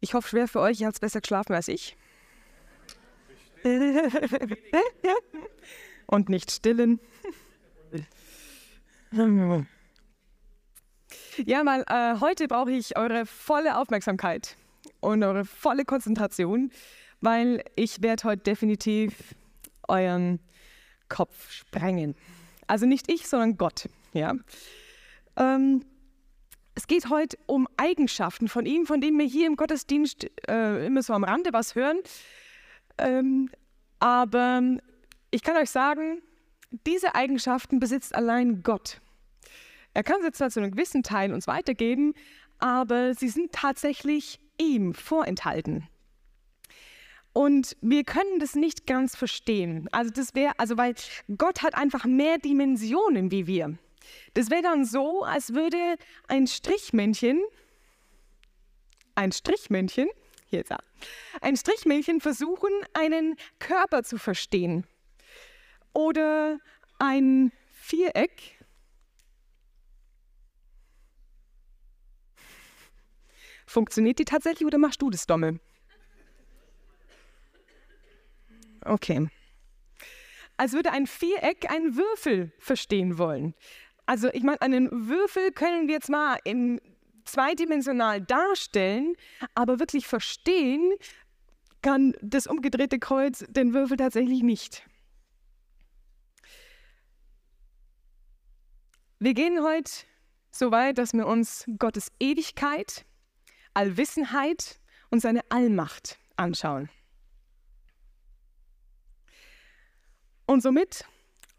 Ich hoffe schwer für euch, ihr habt besser geschlafen als ich. Und nicht stillen. Ja, mal, heute brauche ich eure volle Aufmerksamkeit und eure volle Konzentration, weil ich werde heute definitiv euren Kopf sprengen. Also nicht ich, sondern Gott. Ja. Es geht heute um Eigenschaften von ihm, von denen wir hier im Gottesdienst immer so am Rande was hören. Aber ich kann euch sagen, diese Eigenschaften besitzt allein Gott. Er kann sie zwar zu einem gewissen Teil uns weitergeben, aber sie sind tatsächlich ihm vorenthalten. Und wir können das nicht ganz verstehen. Also weil Gott hat einfach mehr Dimensionen wie wir. Das wäre dann so, als würde ein Strichmännchen versuchen, einen Körper zu verstehen. Oder ein Viereck . Funktioniert die tatsächlich oder machst du das, Domme? Okay. Als würde ein Viereck einen Würfel verstehen wollen. Also ich meine, einen Würfel können wir zwar zweidimensional darstellen, aber wirklich verstehen kann das umgedrehte Kreuz den Würfel tatsächlich nicht. Wir gehen heute so weit, dass wir uns Gottes Ewigkeit, Allwissenheit und seine Allmacht anschauen. Und somit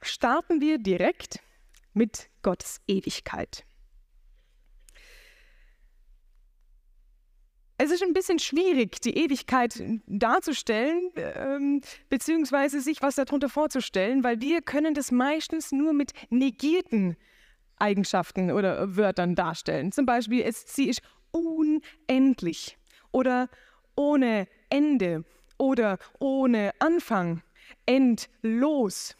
starten wir direkt mit Gottes Ewigkeit. Es ist ein bisschen schwierig, die Ewigkeit darzustellen, beziehungsweise sich was darunter vorzustellen, weil wir können das meistens nur mit negierten Eigenschaften oder Wörtern darstellen. Zum Beispiel, sie ist unendlich oder ohne Ende oder ohne Anfang, endlos.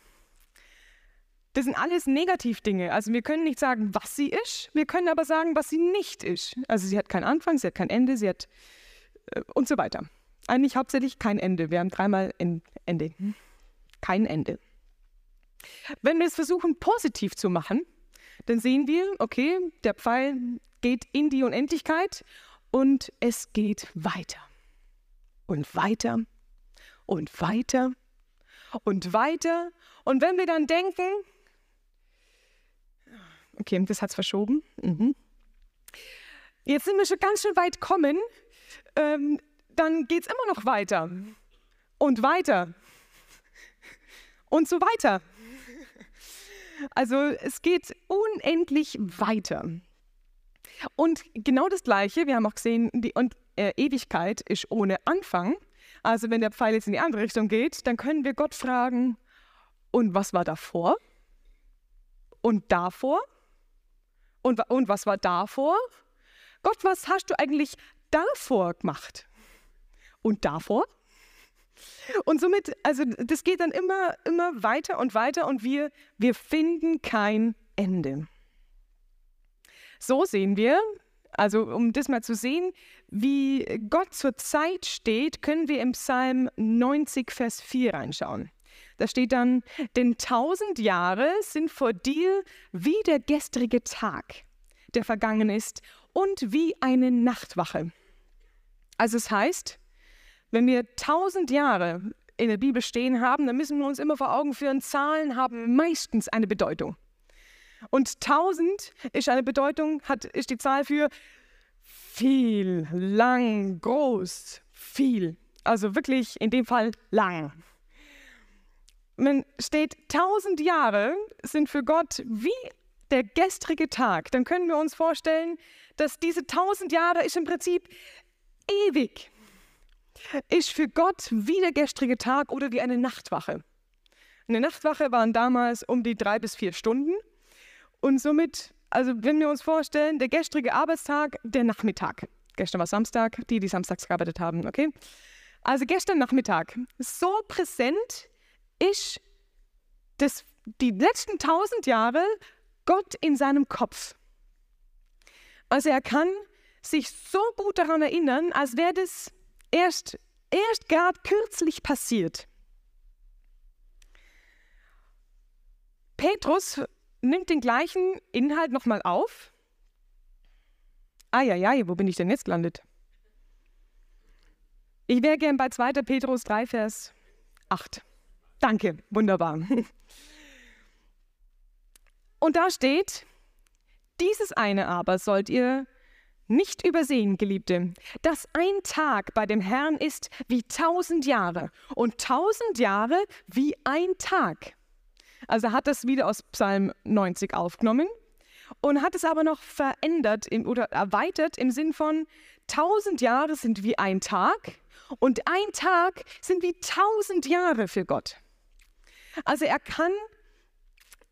Das sind alles Negativdinge. Also wir können nicht sagen, was sie ist, wir können aber sagen, was sie nicht ist. Also sie hat keinen Anfang, sie hat kein Ende, sie hat und so weiter. Eigentlich hauptsächlich kein Ende. Wir haben dreimal Ende. Kein Ende. Wenn wir es versuchen, positiv zu machen, dann sehen wir, okay, der Pfeil geht in die Unendlichkeit und es geht weiter und weiter und weiter und weiter. Und wenn wir dann denken, okay, das hat es verschoben, jetzt sind wir schon ganz schön weit gekommen, dann geht es immer noch weiter und weiter und so weiter. Also es geht unendlich weiter. Und genau das Gleiche, wir haben auch gesehen, Ewigkeit ist ohne Anfang. Also wenn der Pfeil jetzt in die andere Richtung geht, dann können wir Gott fragen, und was war davor? Und davor? Und was war davor? Gott, was hast du eigentlich davor gemacht? Und davor? Und somit, also das geht dann immer weiter und weiter und wir finden kein Ende. So sehen wir, also um das mal zu sehen, wie Gott zur Zeit steht, können wir im Psalm 90, Vers 4 reinschauen. Da steht dann, denn 1000 Jahre sind vor dir wie der gestrige Tag, der vergangen ist, und wie eine Nachtwache. Also es heißt, wenn wir 1000 Jahre in der Bibel stehen haben, dann müssen wir uns immer vor Augen führen, Zahlen haben meistens eine Bedeutung. Und 1000 ist eine Bedeutung, ist die Zahl für viel, lang, groß, viel. Also wirklich in dem Fall lang. Wenn steht 1000 Jahre sind für Gott wie der gestrige Tag, dann können wir uns vorstellen, dass diese 1000 Jahre ist im Prinzip ewig. Ist für Gott wie der gestrige Tag oder wie eine Nachtwache. Eine Nachtwache waren damals um die 3 bis 4 Stunden. Und somit, also wenn wir uns vorstellen, der gestrige Arbeitstag, der Nachmittag. Gestern war Samstag, die samstags gearbeitet haben, okay? Also gestern Nachmittag. So präsent ist die letzten 1000 Jahre Gott in seinem Kopf. Also er kann sich so gut daran erinnern, als wäre das erst gerade kürzlich passiert. Petrus nimmt den gleichen Inhalt nochmal auf. Eieiei, wo bin ich denn jetzt gelandet? Ich wäre gern bei 2. Petrus 3, Vers 8. Danke, wunderbar. Und da steht, dieses eine aber sollt ihr nicht übersehen, Geliebte, dass ein Tag bei dem Herrn ist wie 1000 Jahre und 1000 Jahre wie ein Tag. Also hat das wieder aus Psalm 90 aufgenommen und hat es aber noch verändert oder erweitert im Sinn von 1000 Jahre sind wie ein Tag und ein Tag sind wie 1000 Jahre für Gott. Also er kann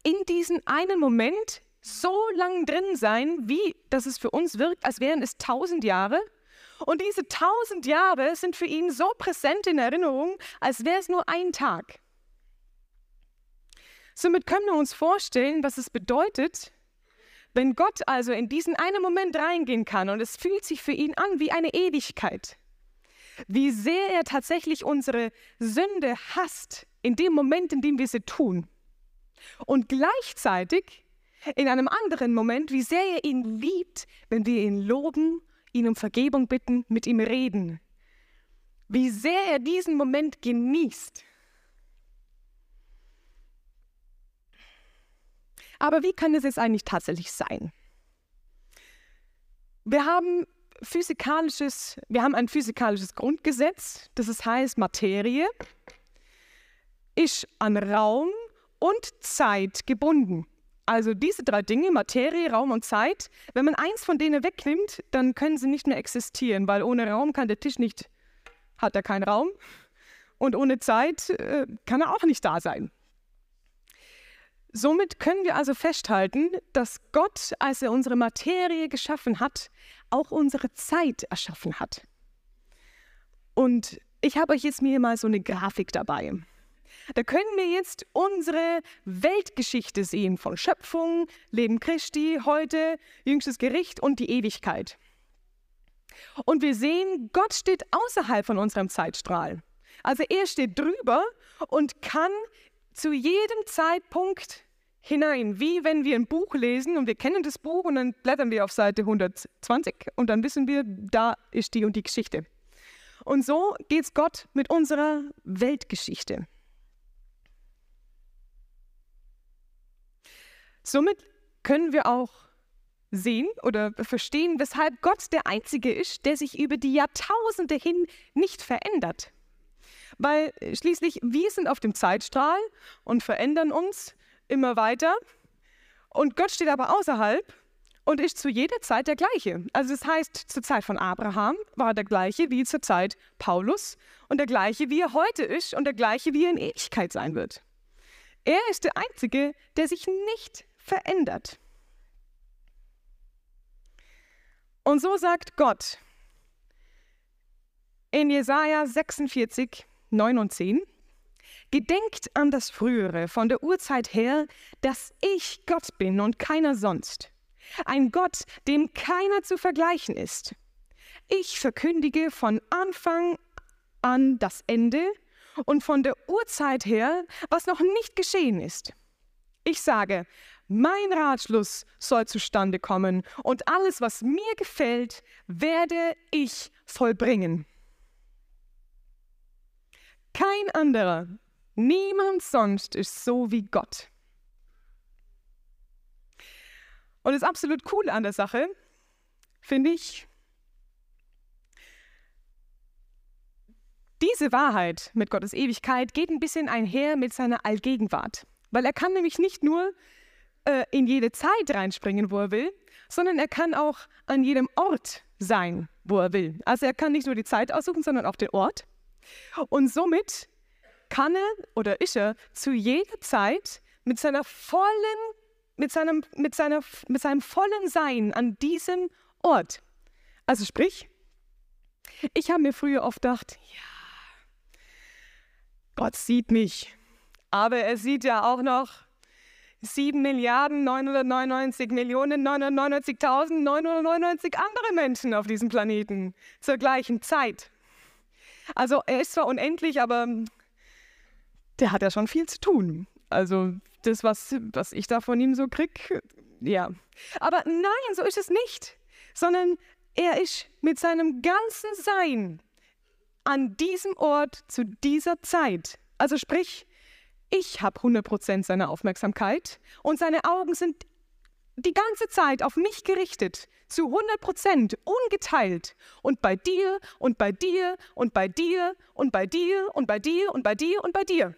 in diesen einen Moment so lang drin sein, wie dass es für uns wirkt, als wären es 1000 Jahre. Und diese 1000 Jahre sind für ihn so präsent in Erinnerung, als wäre es nur ein Tag. Somit können wir uns vorstellen, was es bedeutet, wenn Gott also in diesen einen Moment reingehen kann und es fühlt sich für ihn an wie eine Ewigkeit. Wie sehr er tatsächlich unsere Sünde hasst in dem Moment, in dem wir sie tun. Und gleichzeitig in einem anderen Moment, wie sehr er ihn liebt, wenn wir ihn loben, ihn um Vergebung bitten, mit ihm reden. Wie sehr er diesen Moment genießt. Aber wie kann es jetzt eigentlich tatsächlich sein? Wir haben ein physikalisches Grundgesetz, das heißt, Materie ist an Raum und Zeit gebunden. Also diese drei Dinge, Materie, Raum und Zeit, wenn man eins von denen wegnimmt, dann können sie nicht mehr existieren, weil ohne Raum kann der Tisch nicht, hat er keinen Raum und ohne Zeit kann er auch nicht da sein. Somit können wir also festhalten, dass Gott, als er unsere Materie geschaffen hat, auch unsere Zeit erschaffen hat. Und ich habe euch jetzt mir mal so eine Grafik dabei. Da können wir jetzt unsere Weltgeschichte sehen von Schöpfung, Leben Christi, heute, jüngstes Gericht und die Ewigkeit. Und wir sehen, Gott steht außerhalb von unserem Zeitstrahl. Also er steht drüber und kann zu jedem Zeitpunkt hinein, wie wenn wir ein Buch lesen und wir kennen das Buch und dann blättern wir auf Seite 120 und dann wissen wir, da ist die und die Geschichte. Und so geht es Gott mit unserer Weltgeschichte. Somit können wir auch sehen oder verstehen, weshalb Gott der Einzige ist, der sich über die Jahrtausende hin nicht verändert. Weil schließlich wir sind auf dem Zeitstrahl und verändern uns immer weiter. Und Gott steht aber außerhalb und ist zu jeder Zeit der gleiche. Also das heißt, zur Zeit von Abraham war er der gleiche wie zur Zeit Paulus und der gleiche wie er heute ist und der gleiche wie er in Ewigkeit sein wird. Er ist der Einzige, der sich nicht verändert. Und so sagt Gott in Jesaja 46, 9 und 10. Gedenkt an das Frühere, von der Urzeit her, dass ich Gott bin und keiner sonst. Ein Gott, dem keiner zu vergleichen ist. Ich verkündige von Anfang an das Ende und von der Urzeit her, was noch nicht geschehen ist. Ich sage, mein Ratschluss soll zustande kommen und alles, was mir gefällt, werde ich vollbringen. Kein anderer, niemand sonst ist so wie Gott. Und das absolut Coole an der Sache, finde ich, diese Wahrheit mit Gottes Ewigkeit geht ein bisschen einher mit seiner Allgegenwart. Weil er kann nämlich nicht nur in jede Zeit reinspringen, wo er will, sondern er kann auch an jedem Ort sein, wo er will. Also er kann nicht nur die Zeit aussuchen, sondern auch den Ort. Und somit kann er oder ist er zu jeder Zeit mit seinem vollen Sein an diesem Ort. Also sprich, ich habe mir früher oft gedacht, ja, Gott sieht mich, aber er sieht ja auch noch 7.999.999.999 andere Menschen auf diesem Planeten zur gleichen Zeit. Also er ist zwar unendlich, aber der hat ja schon viel zu tun. Also das, was ich da von ihm so krieg, ja. Aber nein, so ist es nicht, sondern er ist mit seinem ganzen Sein an diesem Ort zu dieser Zeit. Also sprich, ich habe 100% seiner Aufmerksamkeit und seine Augen sind die ganze Zeit auf mich gerichtet, zu 100%, ungeteilt. Und bei dir und bei dir und bei dir und bei dir und bei dir und bei dir und bei dir.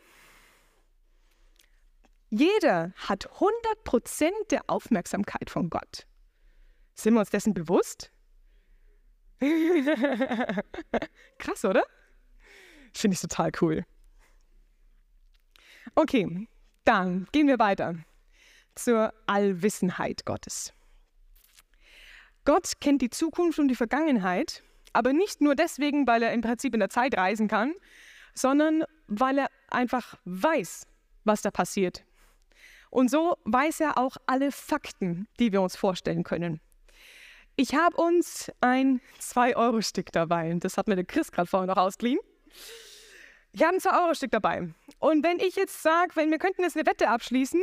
Jeder hat 100% der Aufmerksamkeit von Gott. Sind wir uns dessen bewusst? Krass, oder? Finde ich total cool. Okay, dann gehen wir weiter zur Allwissenheit Gottes. Gott kennt die Zukunft und die Vergangenheit, aber nicht nur deswegen, weil er im Prinzip in der Zeit reisen kann, sondern weil er einfach weiß, was da passiert. Und so weiß er auch alle Fakten, die wir uns vorstellen können. Ich habe uns ein 2-Euro-Stück dabei. Das hat mir der Chris gerade vorhin noch ausgeliehen. Ich habe ein 2-Euro-Stück dabei. Und wenn ich jetzt sage, wir könnten jetzt eine Wette abschließen,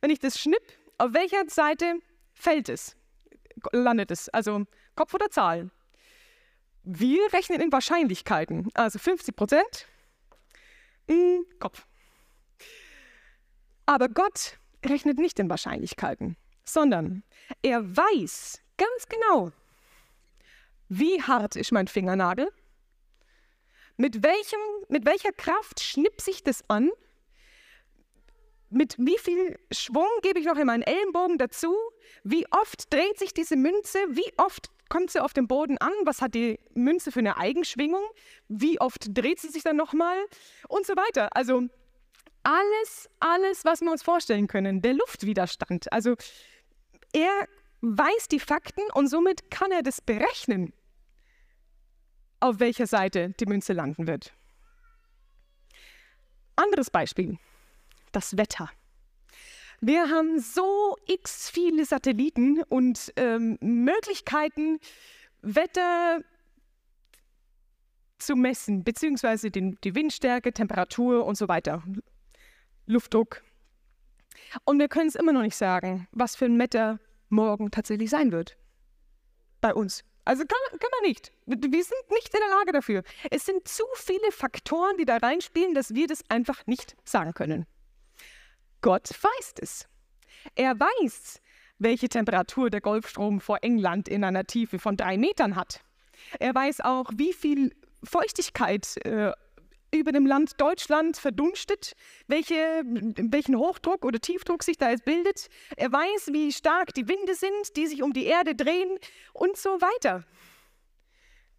wenn ich das schnipp, auf welcher Seite fällt es? Landet es? Also Kopf oder Zahl? Wir rechnen in Wahrscheinlichkeiten. Also 50% Kopf. Aber Gott rechnet nicht in Wahrscheinlichkeiten, sondern er weiß ganz genau, wie hart ist mein Fingernagel? Mit welcher Kraft schnippt sich das an? Mit wie viel Schwung gebe ich noch in meinen Ellenbogen dazu? Wie oft dreht sich diese Münze? Wie oft kommt sie auf den Boden an? Was hat die Münze für eine Eigenschwingung? Wie oft dreht sie sich dann nochmal? Und so weiter. Also alles, was wir uns vorstellen können. Der Luftwiderstand. Also er weiß die Fakten und somit kann er das berechnen, auf welcher Seite die Münze landen wird. Anderes Beispiel. Das Wetter. Wir haben so x viele Satelliten und Möglichkeiten, Wetter zu messen, beziehungsweise die Windstärke, Temperatur und so weiter, Luftdruck. Und wir können es immer noch nicht sagen, was für ein Wetter morgen tatsächlich sein wird. Bei uns. Also kann man nicht. Wir sind nicht in der Lage dafür. Es sind zu viele Faktoren, die da reinspielen, dass wir das einfach nicht sagen können. Gott weiß es. Er weiß, welche Temperatur der Golfstrom vor England in einer Tiefe von 3 Metern hat. Er weiß auch, wie viel Feuchtigkeit über dem Land Deutschland verdunstet, welchen Hochdruck oder Tiefdruck sich da jetzt bildet. Er weiß, wie stark die Winde sind, die sich um die Erde drehen und so weiter.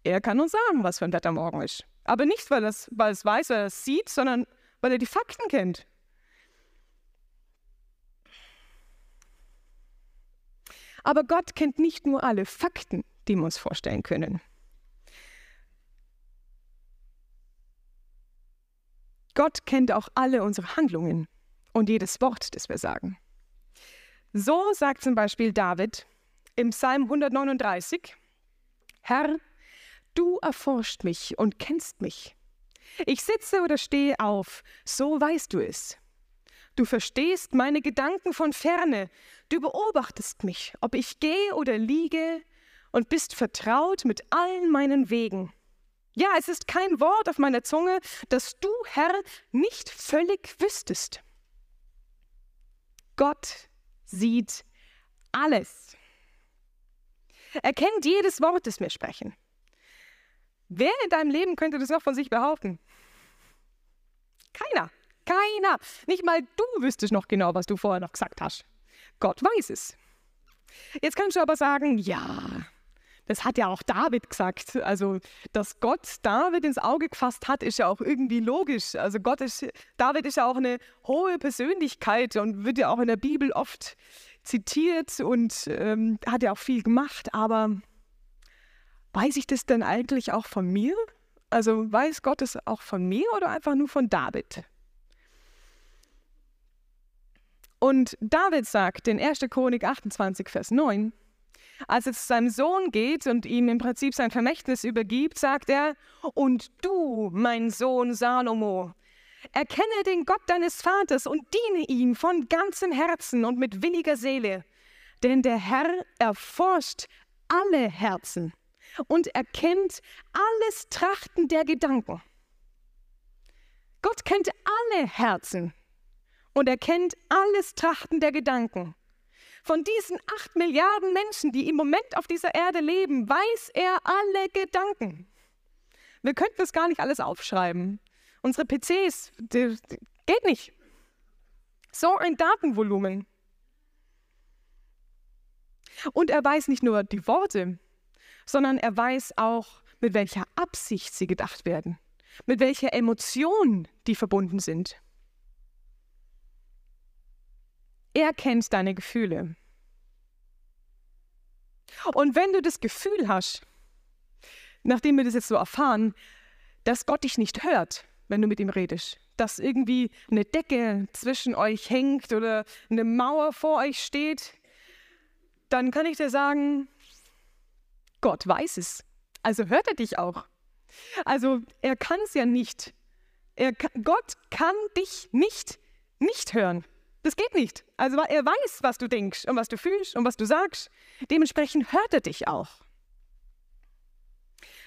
Er kann uns sagen, was für ein Wetter morgen ist. Aber nicht, weil er es weiß, weil er es sieht, sondern weil er die Fakten kennt. Aber Gott kennt nicht nur alle Fakten, die wir uns vorstellen können. Gott kennt auch alle unsere Handlungen und jedes Wort, das wir sagen. So sagt zum Beispiel David im Psalm 139, Herr, du erforscht mich und kennst mich. Ich sitze oder stehe auf, so weißt du es. Du verstehst meine Gedanken von ferne. Du beobachtest mich, ob ich gehe oder liege, und bist vertraut mit allen meinen Wegen. Ja, es ist kein Wort auf meiner Zunge, das du, Herr, nicht völlig wüsstest. Gott sieht alles. Er kennt jedes Wort, das wir sprechen. Wer in deinem Leben könnte das noch von sich behaupten? Keiner. Keiner. Nicht mal du wüsstest noch genau, was du vorher noch gesagt hast. Gott weiß es. Jetzt kannst du aber sagen, ja, das hat ja auch David gesagt. Also, dass Gott David ins Auge gefasst hat, ist ja auch irgendwie logisch. Also David ist ja auch eine hohe Persönlichkeit und wird ja auch in der Bibel oft zitiert und hat ja auch viel gemacht. Aber weiß ich das denn eigentlich auch von mir? Also weiß Gott es auch von mir oder einfach nur von David? Und David sagt in 1. Chronik 28, Vers 9, als es zu seinem Sohn geht und ihm im Prinzip sein Vermächtnis übergibt, sagt er, und du, mein Sohn Salomo, erkenne den Gott deines Vaters und diene ihm von ganzem Herzen und mit williger Seele. Denn der Herr erforscht alle Herzen und erkennt alles Trachten der Gedanken. Gott kennt alle Herzen und erkennt alles Trachten der Gedanken. Von diesen 8 Milliarden Menschen, die im Moment auf dieser Erde leben, weiß er alle Gedanken. Wir könnten das gar nicht alles aufschreiben. Unsere PCs, die geht nicht. So ein Datenvolumen. Und er weiß nicht nur die Worte, sondern er weiß auch, mit welcher Absicht sie gedacht werden, mit welcher Emotion die verbunden sind. Er kennt deine Gefühle. Und wenn du das Gefühl hast, nachdem wir das jetzt so erfahren, dass Gott dich nicht hört, wenn du mit ihm redest, dass irgendwie eine Decke zwischen euch hängt oder eine Mauer vor euch steht, dann kann ich dir sagen, Gott weiß es. Also hört er dich auch. Also er kann es ja nicht. Gott kann dich nicht hören. Das geht nicht. Also er weiß, was du denkst und was du fühlst und was du sagst. Dementsprechend hört er dich auch.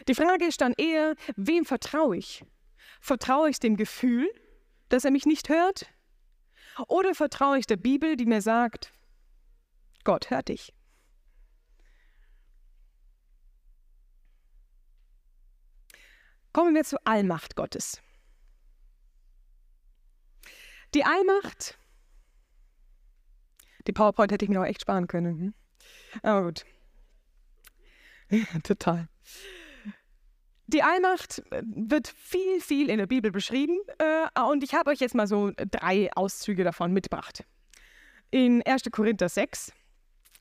Die Frage ist dann eher, wem vertraue ich? Vertraue ich dem Gefühl, dass er mich nicht hört? Oder vertraue ich der Bibel, die mir sagt, Gott hört dich? Kommen wir zur Allmacht Gottes. Die Allmacht, die PowerPoint hätte ich mir auch echt sparen können. Aber gut. Total. Die Allmacht wird viel in der Bibel beschrieben und ich habe euch jetzt mal so 3 Auszüge davon mitgebracht. In 1. Korinther 6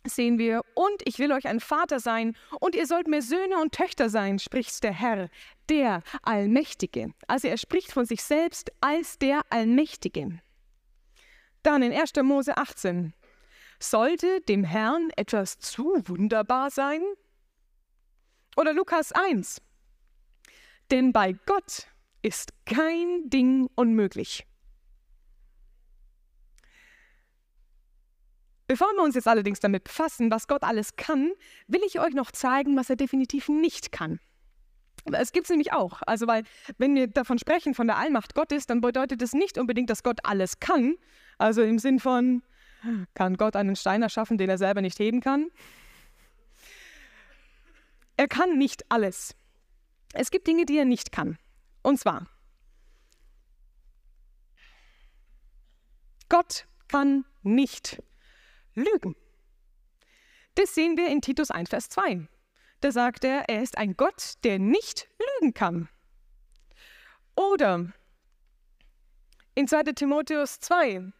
sehen wir, und ich will euch ein Vater sein und ihr sollt mir Söhne und Töchter sein, spricht der Herr, der Allmächtige. Also er spricht von sich selbst als der Allmächtige. Dann in 1. Mose 18, sollte dem Herrn etwas zu wunderbar sein? Oder Lukas 1. Denn bei Gott ist kein Ding unmöglich. Bevor wir uns jetzt allerdings damit befassen, was Gott alles kann, will ich euch noch zeigen, was er definitiv nicht kann. Es gibt es nämlich auch. Also, weil, wenn wir davon sprechen, von der Allmacht Gottes, dann bedeutet es nicht unbedingt, dass Gott alles kann. Also im Sinn von, kann Gott einen Stein erschaffen, den er selber nicht heben kann? Er kann nicht alles. Es gibt Dinge, die er nicht kann. Und zwar, Gott kann nicht lügen. Das sehen wir in Titus 1, Vers 2. Da sagt er, er ist ein Gott, der nicht lügen kann. Oder in 2. Timotheus 2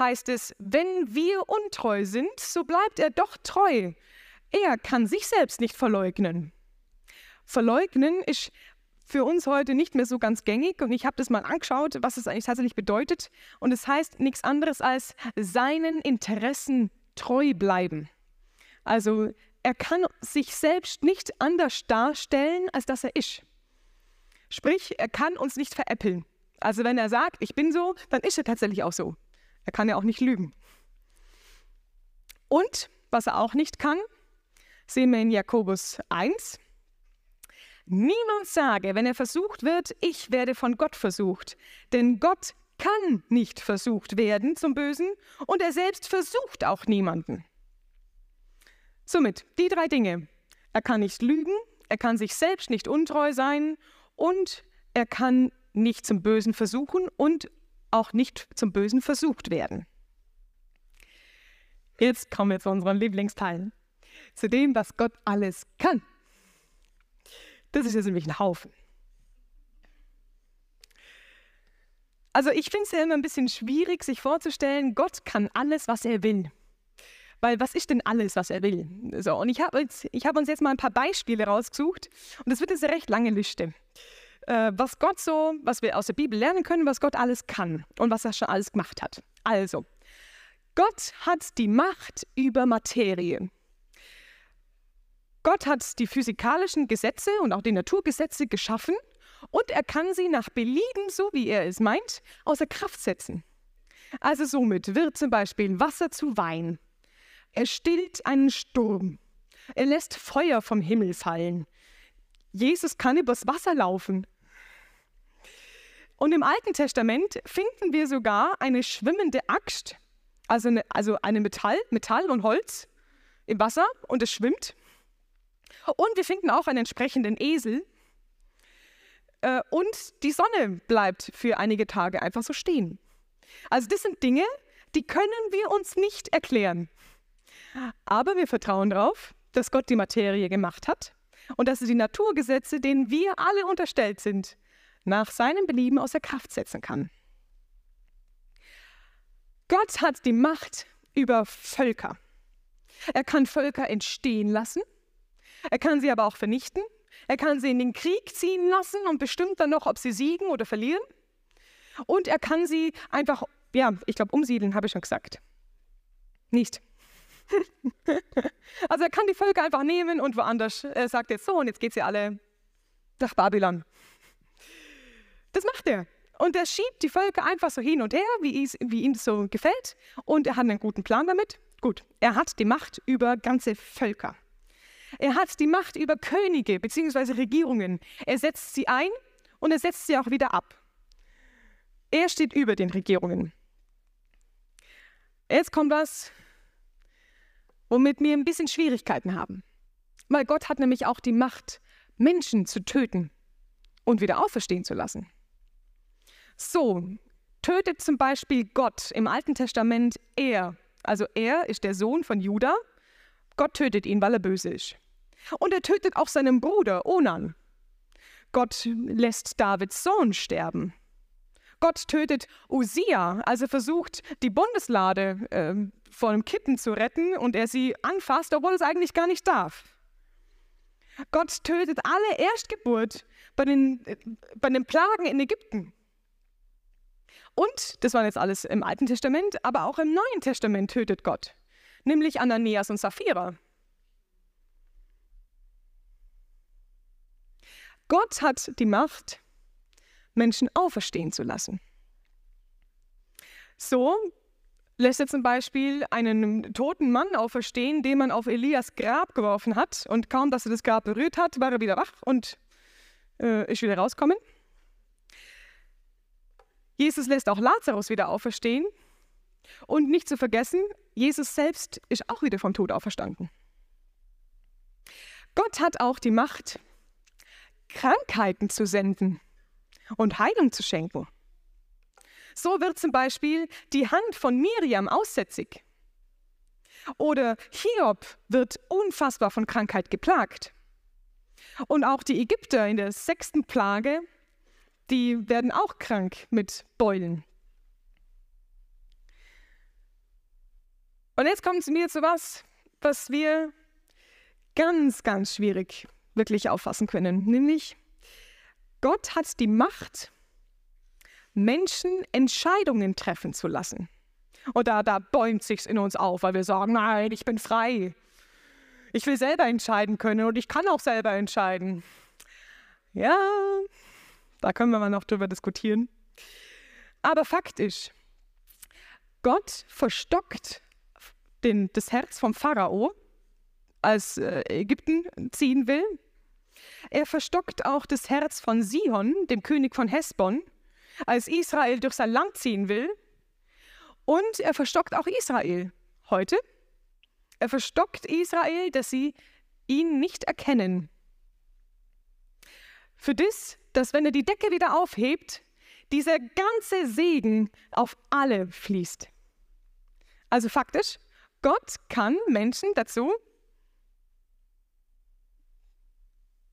heißt es, wenn wir untreu sind, so bleibt er doch treu. Er kann sich selbst nicht verleugnen. Verleugnen ist für uns heute nicht mehr so ganz gängig und ich habe das mal angeschaut, was es eigentlich tatsächlich bedeutet und es heißt nichts anderes als seinen Interessen treu bleiben. Also er kann sich selbst nicht anders darstellen, als dass er ist. Sprich, er kann uns nicht veräppeln. Also wenn er sagt, ich bin so, dann ist er tatsächlich auch so. Er kann ja auch nicht lügen. Und was er auch nicht kann, sehen wir in Jakobus 1. Niemand sage, wenn er versucht wird, ich werde von Gott versucht. Denn Gott kann nicht versucht werden zum Bösen und er selbst versucht auch niemanden. Somit, die 3 Dinge. Er kann nicht lügen, er kann sich selbst nicht untreu sein und er kann nicht zum Bösen versuchen und auch nicht zum Bösen versucht werden. Jetzt kommen wir zu unserem Lieblingsteil. Zu dem, was Gott alles kann. Das ist jetzt nämlich ein Haufen. Also ich finde es ja immer ein bisschen schwierig, sich vorzustellen, Gott kann alles, was er will. Weil was ist denn alles, was er will? So, und ich hab uns jetzt mal ein paar Beispiele rausgesucht. Und das wird jetzt eine recht lange Liste. Was wir aus der Bibel lernen können, was Gott alles kann und was er schon alles gemacht hat. Also, Gott hat die Macht über Materie. Gott hat die physikalischen Gesetze und auch die Naturgesetze geschaffen und er kann sie nach Belieben, so wie er es meint, außer Kraft setzen. Also somit wird zum Beispiel Wasser zu Wein. Er stillt einen Sturm. Er lässt Feuer vom Himmel fallen. Jesus kann übers Wasser laufen. Und im Alten Testament finden wir sogar eine schwimmende Axt, also eine Metall und Holz im Wasser und es schwimmt. Und wir finden auch einen entsprechenden Esel. Und die Sonne bleibt für einige Tage einfach so stehen. Also das sind Dinge, die können wir uns nicht erklären. Aber wir vertrauen darauf, dass Gott die Materie gemacht hat und dass er die Naturgesetze, denen wir alle unterstellt sind, nach seinem Belieben außer Kraft setzen kann. Gott hat die Macht über Völker. Er kann Völker entstehen lassen. Er kann sie aber auch vernichten. Er kann sie in den Krieg ziehen lassen und bestimmt dann noch, ob sie siegen oder verlieren. Und er kann sie einfach, ja, ich glaube, umsiedeln, habe ich schon gesagt. Nicht. Also er kann die Völker einfach nehmen und woanders. Er sagt jetzt so und jetzt geht sie alle nach Babylon. Das macht er. Und er schiebt die Völker einfach so hin und her, wie ihm so gefällt. Und er hat einen guten Plan damit. Gut, er hat die Macht über ganze Völker. Er hat die Macht über Könige bzw. Regierungen. Er setzt sie ein und er setzt sie auch wieder ab. Er steht über den Regierungen. Jetzt kommt was, womit wir ein bisschen Schwierigkeiten haben. Weil Gott hat nämlich auch die Macht, Menschen zu töten und wieder auferstehen zu lassen. So tötet zum Beispiel Gott im Alten Testament Er. Also Er ist der Sohn von Juda. Gott tötet ihn, weil er böse ist. Und er tötet auch seinen Bruder Onan. Gott lässt Davids Sohn sterben. Gott tötet Usia, also versucht, die Bundeslade vor einem Kippen zu retten und er sie anfasst, obwohl es eigentlich gar nicht darf. Gott tötet alle Erstgeburt bei den Plagen in Ägypten. Und, das waren jetzt alles im Alten Testament, aber auch im Neuen Testament tötet Gott. Nämlich Ananias und Sapphira. Gott hat die Macht, Menschen auferstehen zu lassen. So lässt er zum Beispiel einen toten Mann auferstehen, den man auf Elias Grab geworfen hat. Und kaum, dass er das Grab berührt hat, war er wieder wach und ist wieder rausgekommen. Jesus lässt auch Lazarus wieder auferstehen. Und nicht zu vergessen, Jesus selbst ist auch wieder vom Tod auferstanden. Gott hat auch die Macht, Krankheiten zu senden und Heilung zu schenken. So wird zum Beispiel die Hand von Miriam aussätzig. Oder Hiob wird unfassbar von Krankheit geplagt. Und auch die Ägypter in der 6. Plage, die werden auch krank mit Beulen. Und jetzt kommt es mir zu was, was wir ganz, ganz schwierig wirklich auffassen können. Nämlich, Gott hat die Macht, Menschen Entscheidungen treffen zu lassen. Und da bäumt sich's in uns auf, weil wir sagen, nein, ich bin frei. Ich will selber entscheiden können und ich kann auch selber entscheiden. Ja, da können wir mal noch drüber diskutieren. Aber Fakt ist, Gott verstockt das Herz vom Pharao, als Ägypten ziehen will. Er verstockt auch das Herz von Sihon, dem König von Hesbon, als Israel durch sein Land ziehen will. Und er verstockt auch Israel heute. Er verstockt Israel, dass sie ihn nicht erkennen. Für das, dass wenn er die Decke wieder aufhebt, dieser ganze Segen auf alle fließt. Also faktisch, Gott kann Menschen dazu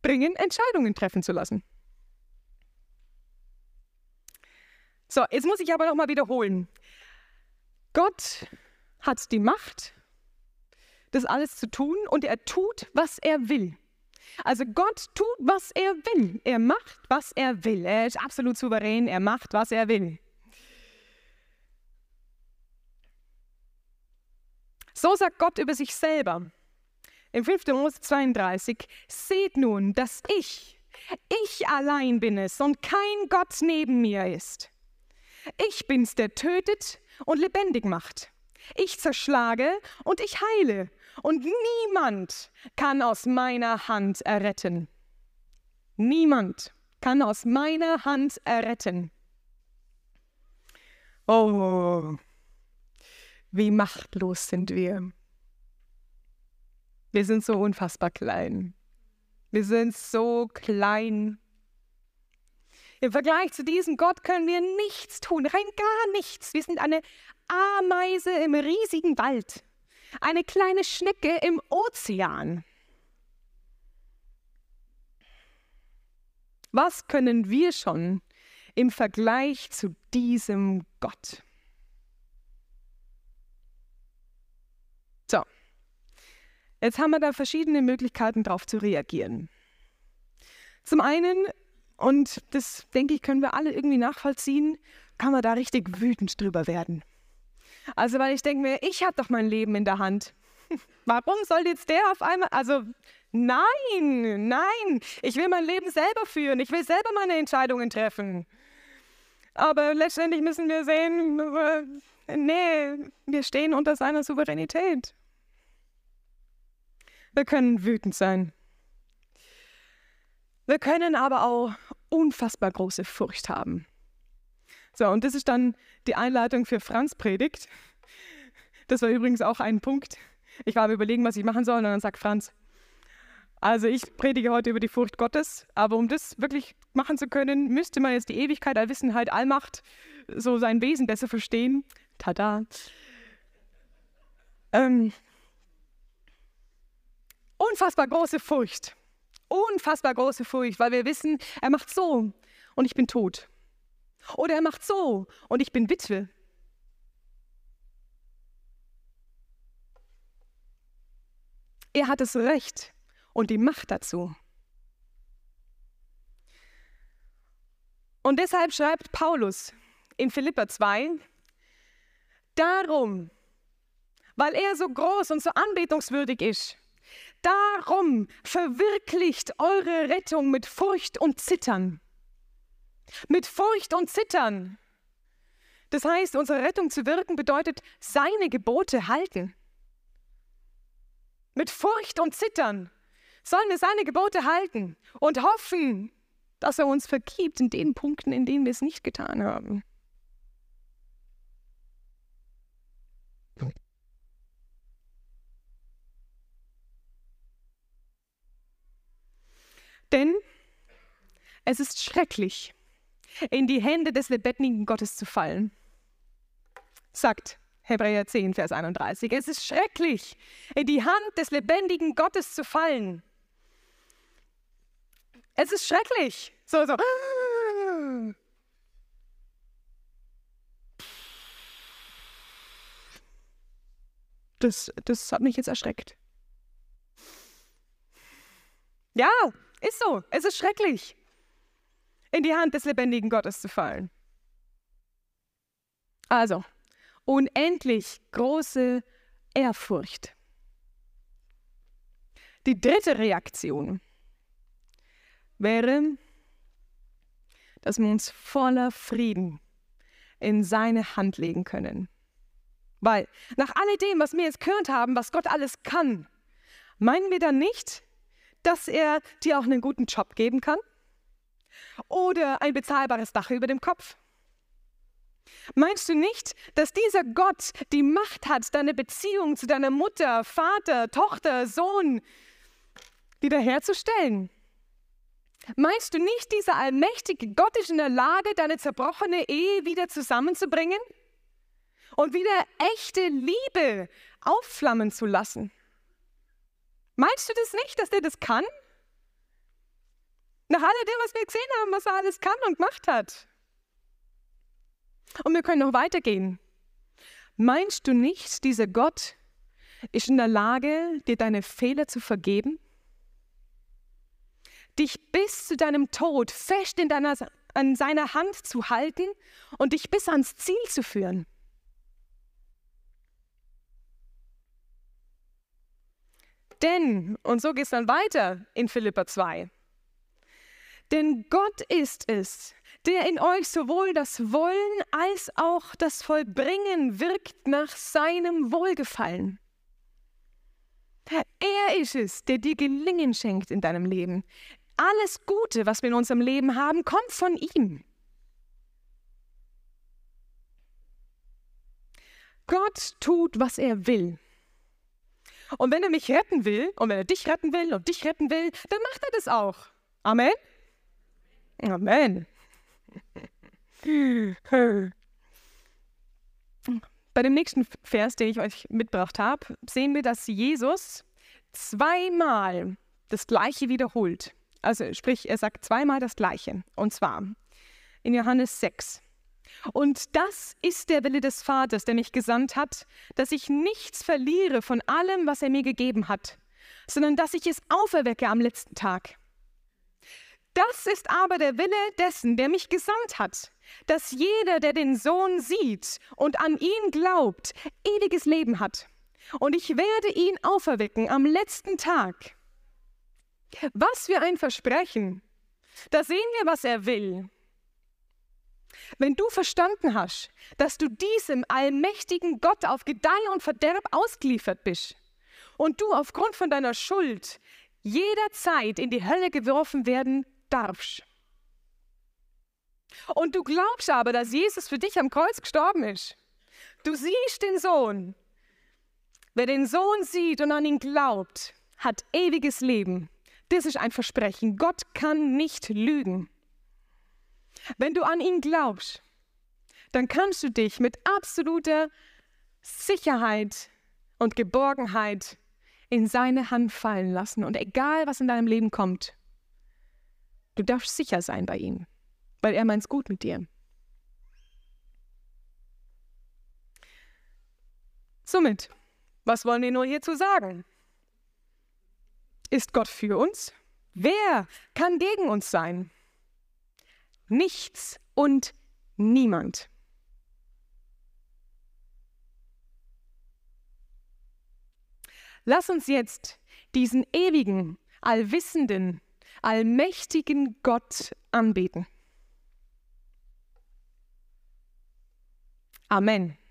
bringen, Entscheidungen treffen zu lassen. So, jetzt muss ich aber nochmal wiederholen. Gott hat die Macht, das alles zu tun und er tut, was er will. Also Gott tut, was er will. Er macht, was er will. Er ist absolut souverän, er macht, was er will. So sagt Gott über sich selber. Im 5. Mose 32, seht nun, dass ich allein bin es und kein Gott neben mir ist. Ich bin's, der tötet und lebendig macht. Ich zerschlage und ich heile und niemand kann aus meiner Hand erretten. Niemand kann aus meiner Hand erretten. Oh, wie machtlos sind wir. Wir sind so unfassbar klein. Wir sind so klein. Im Vergleich zu diesem Gott können wir nichts tun, rein gar nichts. Wir sind eine Ameise im riesigen Wald, eine kleine Schnecke im Ozean. Was können wir schon im Vergleich zu diesem Gott? So, jetzt haben wir da verschiedene Möglichkeiten, darauf zu reagieren. Zum einen, und das, denke ich, können wir alle irgendwie nachvollziehen, kann man da richtig wütend drüber werden. Also, weil ich denke mir, ich habe doch mein Leben in der Hand. Warum soll jetzt der auf einmal, also nein, nein, ich will mein Leben selber führen, ich will selber meine Entscheidungen treffen. Aber letztendlich müssen wir sehen, nee, wir stehen unter seiner Souveränität. Wir können wütend sein. Wir können aber auch unfassbar große Furcht haben. So, und das ist dann die Einleitung für Franz Predigt. Das war übrigens auch ein Punkt. Ich war am Überlegen, was ich machen soll, und dann sagt Franz, also ich predige heute über die Furcht Gottes, aber um das wirklich machen zu können, müsste man jetzt die Ewigkeit, Allwissenheit, Allmacht, so sein Wesen besser verstehen. Tada. Unfassbar große Furcht. Unfassbar große Furcht, weil wir wissen, er macht so und ich bin tot. Oder er macht so und ich bin Witwe. Er hat das Recht und die Macht dazu. Und deshalb schreibt Paulus in Philipper 2, darum, weil er so groß und so anbetungswürdig ist, darum verwirklicht eure Rettung mit Furcht und Zittern. Mit Furcht und Zittern. Das heißt, unsere Rettung zu wirken bedeutet, seine Gebote halten. Mit Furcht und Zittern sollen wir seine Gebote halten und hoffen, dass er uns vergibt in den Punkten, in denen wir es nicht getan haben. Denn es ist schrecklich, in die Hände des lebendigen Gottes zu fallen, sagt Hebräer 10, Vers 31. Es ist schrecklich, in die Hand des lebendigen Gottes zu fallen. Es ist schrecklich. So. Das hat mich jetzt erschreckt. Ja, ist so. Es ist schrecklich, in die Hand des lebendigen Gottes zu fallen. Also, unendlich große Ehrfurcht. Die dritte Reaktion wäre, dass wir uns voller Frieden in seine Hand legen können. Weil nach alledem, was wir jetzt gehört haben, was Gott alles kann, meinen wir dann nicht, dass er dir auch einen guten Job geben kann? Oder ein bezahlbares Dach über dem Kopf? Meinst du nicht, dass dieser Gott die Macht hat, deine Beziehung zu deiner Mutter, Vater, Tochter, Sohn wiederherzustellen? Meinst du nicht, dieser allmächtige Gott ist in der Lage, deine zerbrochene Ehe wieder zusammenzubringen und wieder echte Liebe aufflammen zu lassen? Meinst du das nicht, dass der das kann? Nach alledem, was wir gesehen haben, was er alles kann und gemacht hat. Und wir können noch weitergehen. Meinst du nicht, dieser Gott ist in der Lage, dir deine Fehler zu vergeben? Dich bis zu deinem Tod fest an seiner Hand zu halten und dich bis ans Ziel zu führen? Denn, und so geht es dann weiter in Philipper 2, denn Gott ist es, der in euch sowohl das Wollen als auch das Vollbringen wirkt nach seinem Wohlgefallen. Er ist es, der dir Gelingen schenkt in deinem Leben. Alles Gute, was wir in unserem Leben haben, kommt von ihm. Gott tut, was er will. Und wenn er mich retten will, und wenn er dich retten will und dich retten will, dann macht er das auch. Amen? Amen. Bei dem nächsten Vers, den ich euch mitgebracht habe, sehen wir, dass Jesus zweimal das Gleiche wiederholt. Also sprich, er sagt zweimal das Gleiche. Und zwar in Johannes 6. Und das ist der Wille des Vaters, der mich gesandt hat, dass ich nichts verliere von allem, was er mir gegeben hat, sondern dass ich es auferwecke am letzten Tag. Das ist aber der Wille dessen, der mich gesandt hat, dass jeder, der den Sohn sieht und an ihn glaubt, ewiges Leben hat. Und ich werde ihn auferwecken am letzten Tag. Was für ein Versprechen! Da sehen wir, was er will. Wenn du verstanden hast, dass du diesem allmächtigen Gott auf Gedeih und Verderb ausgeliefert bist und du aufgrund von deiner Schuld jederzeit in die Hölle geworfen werden darfst, und du glaubst aber, dass Jesus für dich am Kreuz gestorben ist. Du siehst den Sohn. Wer den Sohn sieht und an ihn glaubt, hat ewiges Leben. Das ist ein Versprechen. Gott kann nicht lügen. Wenn du an ihn glaubst, dann kannst du dich mit absoluter Sicherheit und Geborgenheit in seine Hand fallen lassen. Und egal, was in deinem Leben kommt, du darfst sicher sein bei ihm, weil er meint's gut mit dir. Somit, was wollen wir nur hierzu sagen? Ist Gott für uns? Wer kann gegen uns sein? Nichts und niemand. Lass uns jetzt diesen ewigen, allwissenden, allmächtigen Gott anbeten. Amen.